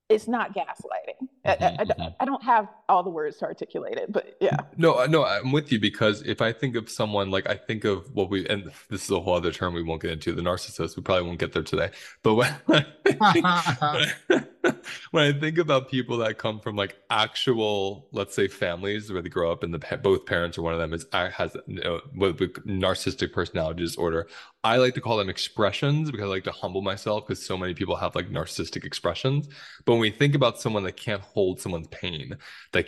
it's not gaslighting. I don't have all the words to articulate it, but yeah. No, I'm with you, because if I think of someone, I think of what we, and this is a whole other term we won't get into, the narcissist, we probably won't get there today. But when I think about people that come from actual, let's say, families where they grow up and both parents or one of them has narcissistic personality disorder, I like to call them expressions, because I like to humble myself, because so many people have narcissistic expressions. But when we think about someone that can't hold someone's pain, that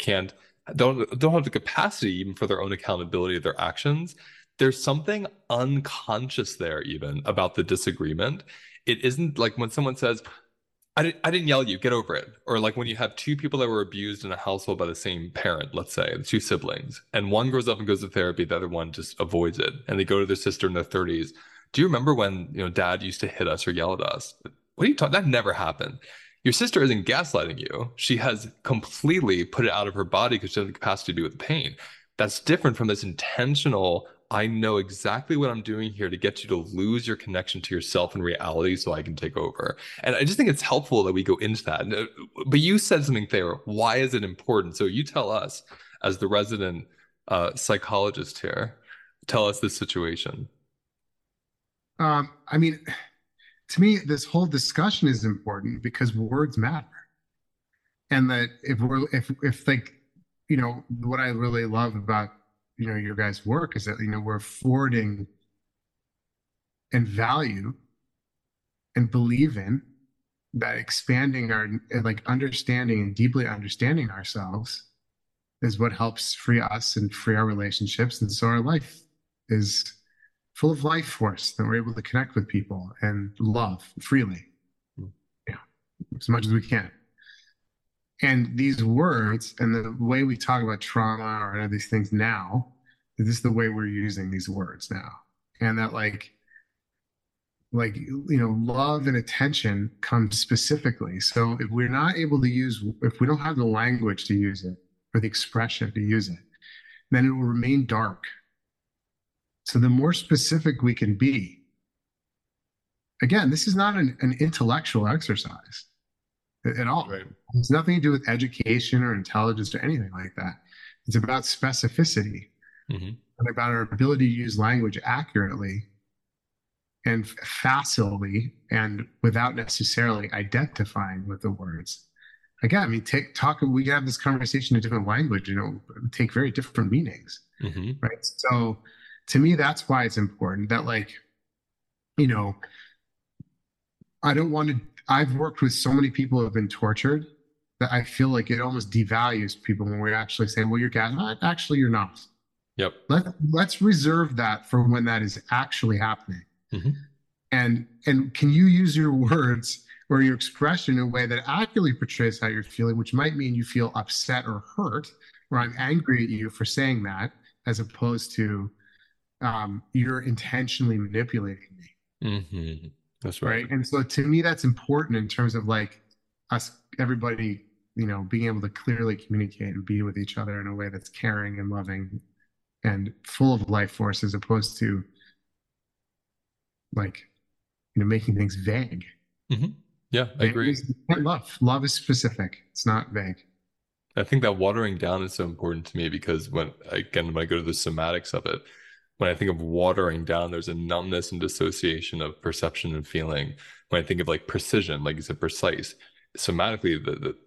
don't have the capacity even for their own accountability of their actions, there's something unconscious there even about the disagreement. It isn't when someone says, I didn't yell at you, get over it. Or when you have two people that were abused in a household by the same parent, let's say, two siblings, and one grows up and goes to therapy, the other one just avoids it. And they go to their sister in their 30s. "Do you remember when dad used to hit us or yell at us?" "What are you talking? That never happened." Your sister isn't gaslighting you. She has completely put it out of her body because she doesn't have the capacity to deal with the pain. That's different from this intentional, I know exactly what I'm doing here to get you to lose your connection to yourself and reality so I can take over. And I just think it's helpful that we go into that. But you said something, Thayer. Why is it important? So you tell us, as the resident psychologist here, tell us this situation. I mean, to me, this whole discussion is important because words matter. And that if like, you know, what I really love about, you know, your guys' work is that, you know, we're affording and value and believe in that expanding our, like, understanding and deeply understanding ourselves is what helps free us and free our relationships. And so our life is full of life force that we're able to connect with people and love freely, yeah, as much as we can. And these words and the way we talk about trauma or any of these things now, this is the way we're using these words now. And that like, you know, love and attention come specifically. So if we're not able to use, if we don't have the language to use it or the expression to use it, then it will remain dark. So the more specific we can be, again, this is not an intellectual exercise at all. Right. It's nothing to do with education or intelligence or anything like that. It's about specificity, mm-hmm. and about our ability to use language accurately and facilely and without necessarily identifying with the words. Again, I mean, we have this conversation in different language, you know, take very different meanings, mm-hmm. right? So to me, that's why it's important that, like, you know, I've worked with so many people who have been tortured that I feel like it almost devalues people when we actually say, well, you're gaslighting. Actually, you're not. Yep. Let's reserve that for when that is actually happening. Mm-hmm. And can you use your words or your expression in a way that accurately portrays how you're feeling, which might mean you feel upset or hurt, or I'm angry at you for saying that, as opposed to you're intentionally manipulating me. Mm-hmm. That's right. And so to me, that's important in terms of, like, us, everybody, you know, being able to clearly communicate and be with each other in a way that's caring and loving and full of life force, as opposed to, like, you know, making things vague. Mm-hmm. Yeah, I agree. Love is specific. It's not vague. I think that watering down is so important to me because when I go to the somatics of it, when I think of watering down, there's a numbness and dissociation of perception and feeling. When I think of, like, precision, like you said, precise, somatically,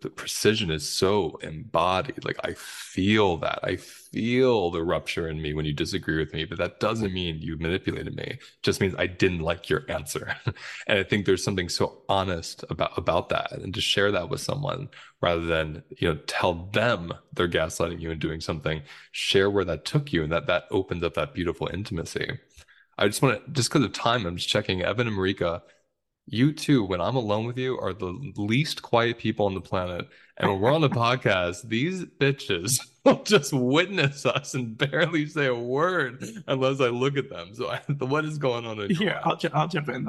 the precision is so embodied. Like, I feel that. I feel the rupture in me when you disagree with me, but that doesn't mean you manipulated me. It just means I didn't like your answer. And I think there's something so honest about that, and to share that with someone rather than, you know, tell them they're gaslighting you and doing something, share where that took you. And that opens up that beautiful intimacy. I just want to, just because of time, I'm just checking Evan and Marika. You two, when I'm alone with you, are the least quiet people on the planet. And when we're on the podcast, these bitches will just witness us and barely say a word unless I look at them. So what is going on in here? Yeah, I'll jump in.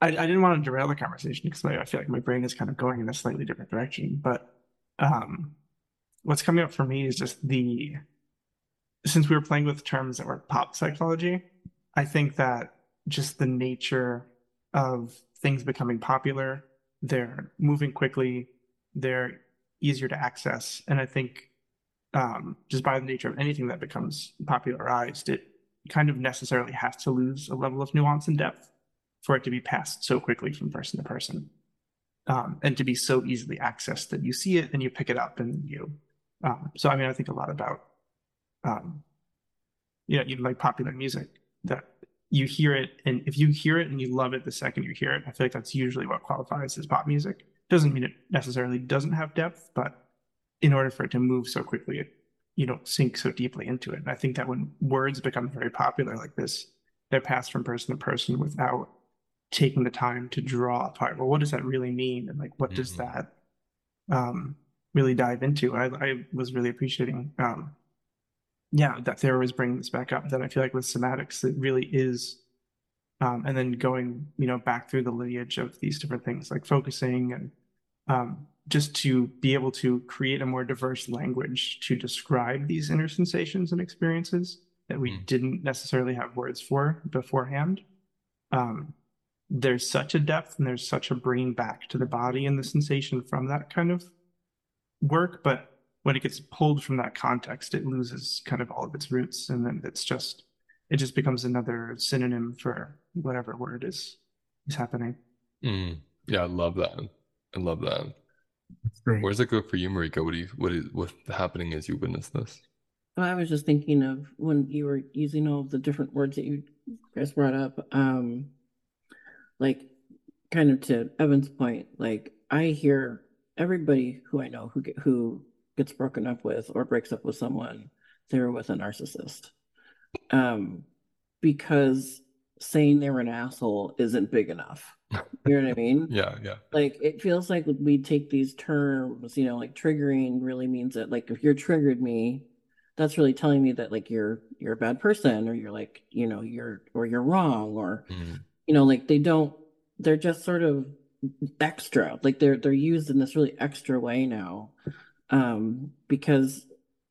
I didn't want to derail the conversation because I feel like my brain is kind of going in a slightly different direction. But what's coming up for me is just since we were playing with terms that were pop psychology, I think that just the nature of things becoming popular, they're moving quickly, they're easier to access. And I think just by the nature of anything that becomes popularized, it kind of necessarily has to lose a level of nuance and depth for it to be passed so quickly from person to person, and to be so easily accessed that you see it and you pick it up and you. So, I mean, I think a lot about, you know, like popular music that, you hear it, and if you hear it and you love it the second you hear it, I feel like that's usually what qualifies as pop music. Doesn't mean it necessarily doesn't have depth, but in order for it to move so quickly, you don't sink so deeply into it. And I think that when words become very popular like this, they're passed from person to person without taking the time to draw apart, well, what does that really mean? And, like, what mm-hmm. does that really dive into? I was really appreciating that Thayer was bringing this back up. That I feel like with somatics, it really is, and then going, you know, back through the lineage of these different things, like focusing and just to be able to create a more diverse language to describe these inner sensations and experiences that we didn't necessarily have words for beforehand. There's such a depth and there's such a bringing back to the body and the sensation from that kind of work. But when it gets pulled from that context, it loses kind of all of its roots. And then it just becomes another synonym for whatever word is happening. Yeah, I love that. Where does it go for you, Marika? What's happening as you witness this? I was just thinking of when you were using all the different words that you guys brought up, like kind of to Evan's point, like I hear everybody who I know who gets broken up with or breaks up with someone, they're with a narcissist, because saying they were an asshole isn't big enough. You know what I mean? Yeah. Like, it feels like we take these terms, you know, like triggering really means that, like, if you're triggered me, that's really telling me that, like, you're a bad person, or you're like, you know, you're wrong, or, you know, like they're just sort of extra, like they're used in this really extra way now, because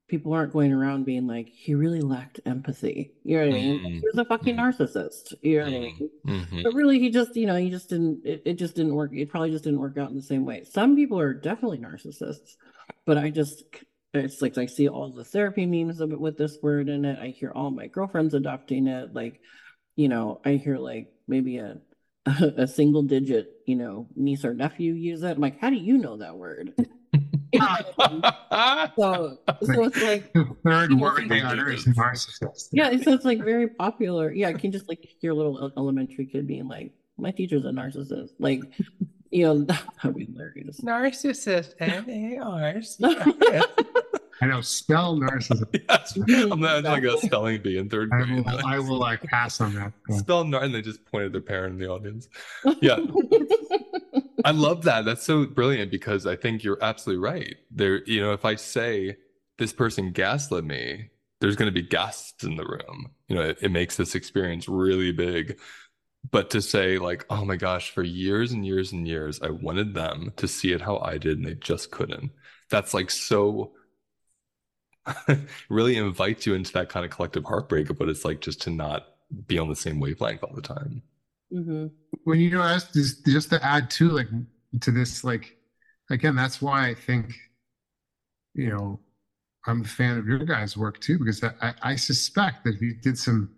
people aren't going around being like, he really lacked empathy. You know what I mean? Mm-hmm. He was a fucking narcissist. You know what I mean? Mm-hmm. But really, it probably just didn't work out in the same way. Some people are definitely narcissists, but it's like I see all the therapy memes of it with this word in it. I hear all my girlfriends adopting it. Like, you know, I hear like maybe a single digit, you know, niece or nephew use it. I'm like, how do you know that word? So it's like third word they are narcissists. Yeah, so it's like very popular. Yeah, I can just like hear a little elementary kid being like, "My teacher's a narcissist." Like, you know, that would be hilarious. Narcissist, NARs. I know, spell narcissist. Yes. I'm not like a spelling bee in third grade. I will like pass on that. Spell nar, and they just point at their parent in the audience. Yeah. I love that. That's so brilliant, because I think you're absolutely right. There, you know, if I say this person gaslit me, there's going to be gasps in the room. You know, it makes this experience really big. But to say like, oh my gosh, for years and years and years, I wanted them to see it how I did, and they just couldn't. That's like so really invites you into that kind of collective heartbreak of what it's like just to not be on the same wavelength all the time. Mm-hmm. When you ask, just to add to like to this, like again, that's why I think, you know, I'm a fan of your guys' work too, because I suspect that if you did a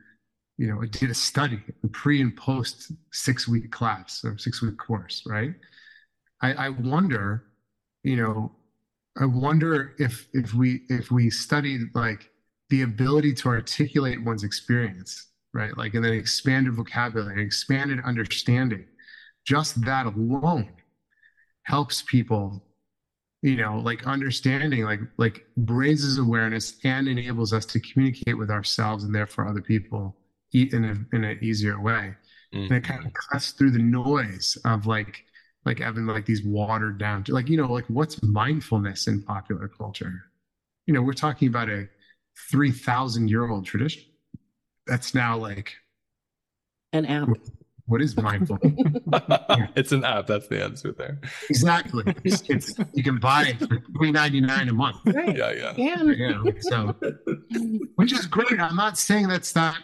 study, a pre and post 6-week class or 6-week course, right? I wonder, you know, if we studied like the ability to articulate one's experience. Right, like, and then expanded vocabulary, and expanded understanding. Just that alone helps people, you know, like understanding, like raises awareness and enables us to communicate with ourselves and therefore other people in an easier way. Mm-hmm. And it kind of cuts through the noise of like having like these watered down, like, you know, like what's mindfulness in popular culture? You know, we're talking about a 3,000-year-old tradition. That's now like an app. What is mindfulness? Yeah. It's an app. That's the answer there. Exactly. It's you can buy it for $3.99 a month. Right. Yeah. So, which is great. I'm not saying it's not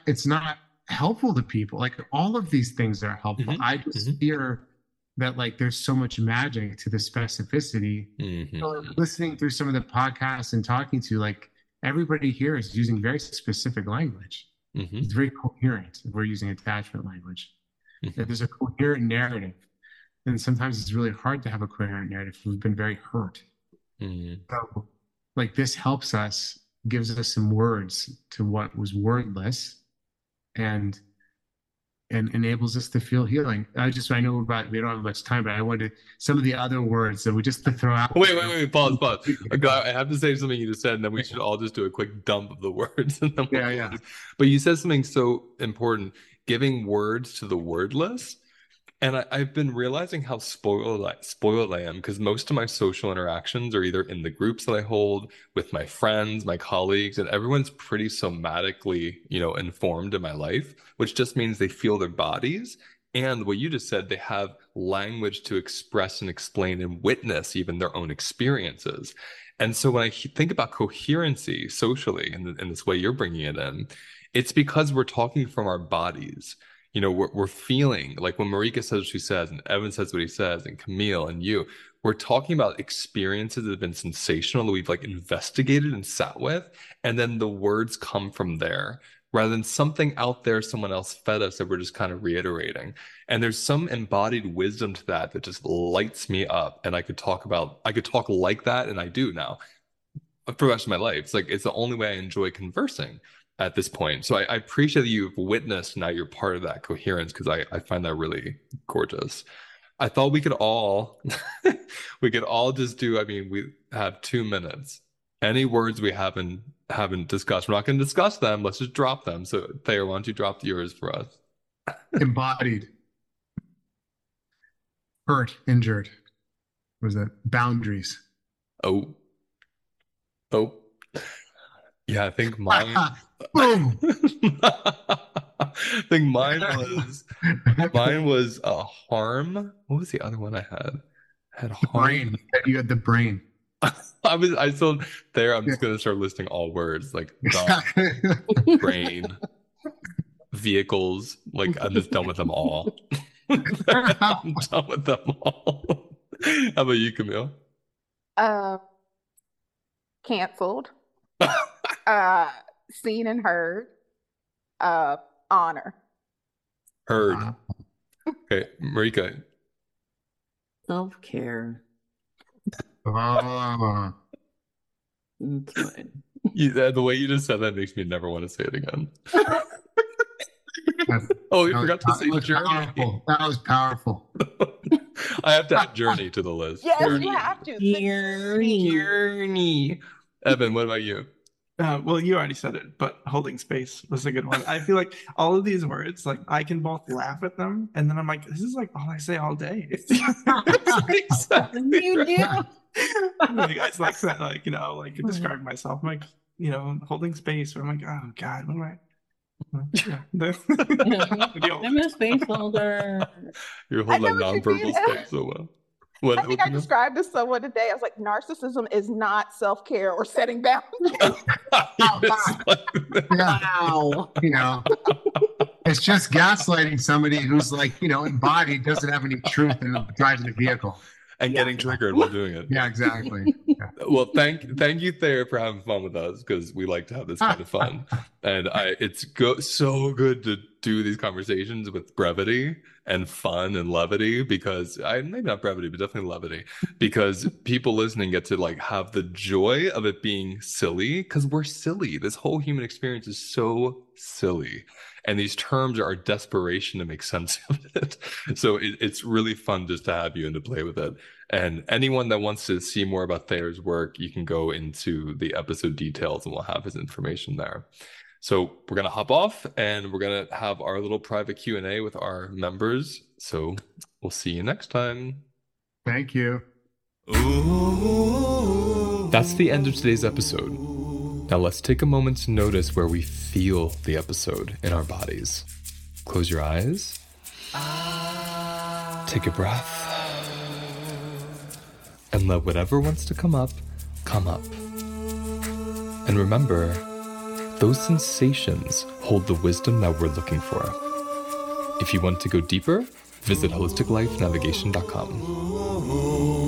helpful to people. Like all of these things are helpful. Mm-hmm. I just fear that like there's so much magic to the specificity. Mm-hmm. So, listening through some of the podcasts and talking to like everybody here is using very specific language. Mm-hmm. It's very coherent. We're using attachment language. Mm-hmm. There's a coherent narrative, and sometimes it's really hard to have a coherent narrative. We've been very hurt. Mm-hmm. So, like this helps us, gives us some words to what was wordless, and enables us to feel healing. We don't have much time, but I wanted some of the other words that we just to throw out. Wait, pause. I have to say something you just said, and then we should all just do a quick dump of the words. And then yeah. But you said something so important, giving words to the wordless. And I've been realizing how spoiled I am, because most of my social interactions are either in the groups that I hold with my friends, my colleagues, and everyone's pretty somatically, you know, informed in my life, which just means they feel their bodies And what you just said, they have language to express and explain and witness even their own experiences. And so when I think about coherency socially in this way you're bringing it in, it's because we're talking from our bodies. You know, we're feeling, like when Marika says what she says, and Evan says what he says, and Camille and you, we're talking about experiences that have been sensational, that we've like investigated and sat with, and then the words come from there, rather than something out there someone else fed us that we're just kind of reiterating. And there's some embodied wisdom to that that just lights me up, and I could talk like that, and I do now, for the rest of my life. It's like, it's the only way I enjoy conversing at this point. So I appreciate that you've witnessed now you're part of that coherence, because I find that really gorgeous. I thought we could all, just do, I mean, we have 2 minutes. Any words we haven't discussed, we're not going to discuss them. Let's just drop them. So Thayer, why don't you drop yours for us? Embodied. Hurt, injured. What was that? Boundaries. Oh. Yeah, I think mine. Boom. I think mine was a harm. What was the other one I had? I had harm. Brain. You had the brain. I'm just gonna start listing all words like dog, brain, vehicles. Like I'm just done with them all. I'm done with them all. How about you, Camille? Canceled. Seen and heard. Honor. Heard. Wow. Okay, Marika. Self-care. That's fine. The way you just said that makes me never want to say it again. You forgot to say journey. That was powerful. I have to add journey to the list. Yes, journey. You have to. Journey. Evan, what about you? Well, you already said it, but holding space was a good one. I feel like all of these words, like I can both laugh at them, and then I'm like, this is like all I say all day. Exactly you do. Right. You guys like that, like, you know, like describe myself. I'm like, you know, holding space. Where I'm like, oh God, what am I? I'm a space holder. You're holding nonverbal space so well. What, I think I described this someone today. I was like, narcissism is not self-care or setting boundaries. Wow. You know, it's just gaslighting somebody who's like, you know, embodied, doesn't have any truth in driving the vehicle. And getting triggered while doing it. Yeah, exactly. Yeah. Well, thank you, Thayer, for having fun with us, because we like to have this kind of fun. And it's so good to do these conversations with brevity and fun and levity, because maybe not brevity, but definitely levity, because people listening get to like have the joy of it being silly, because we're silly. This whole human experience is so silly. And these terms are our desperation to make sense of it. So it's really fun just to have you and to play with it. And anyone that wants to see more about Thayer's work, you can go into the episode details and we'll have his information there. So we're going to hop off and we're going to have our little private Q&A with our members. So we'll see you next time. Thank you. Ooh. That's the end of today's episode. Now let's take a moment to notice where we feel the episode in our bodies. Close your eyes. Take a breath. And let whatever wants to come up, come up. And remember, those sensations hold the wisdom that we're looking for. If you want to go deeper, visit holisticlifenavigation.com.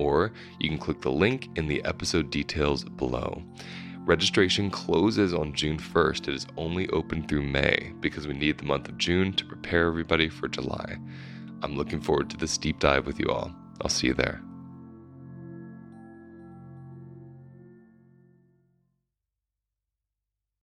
Or you can click the link in the episode details below. Registration closes on June 1st. It is only open through May because we need the month of June to prepare everybody for July. I'm looking forward to this deep dive with you all. I'll see you there.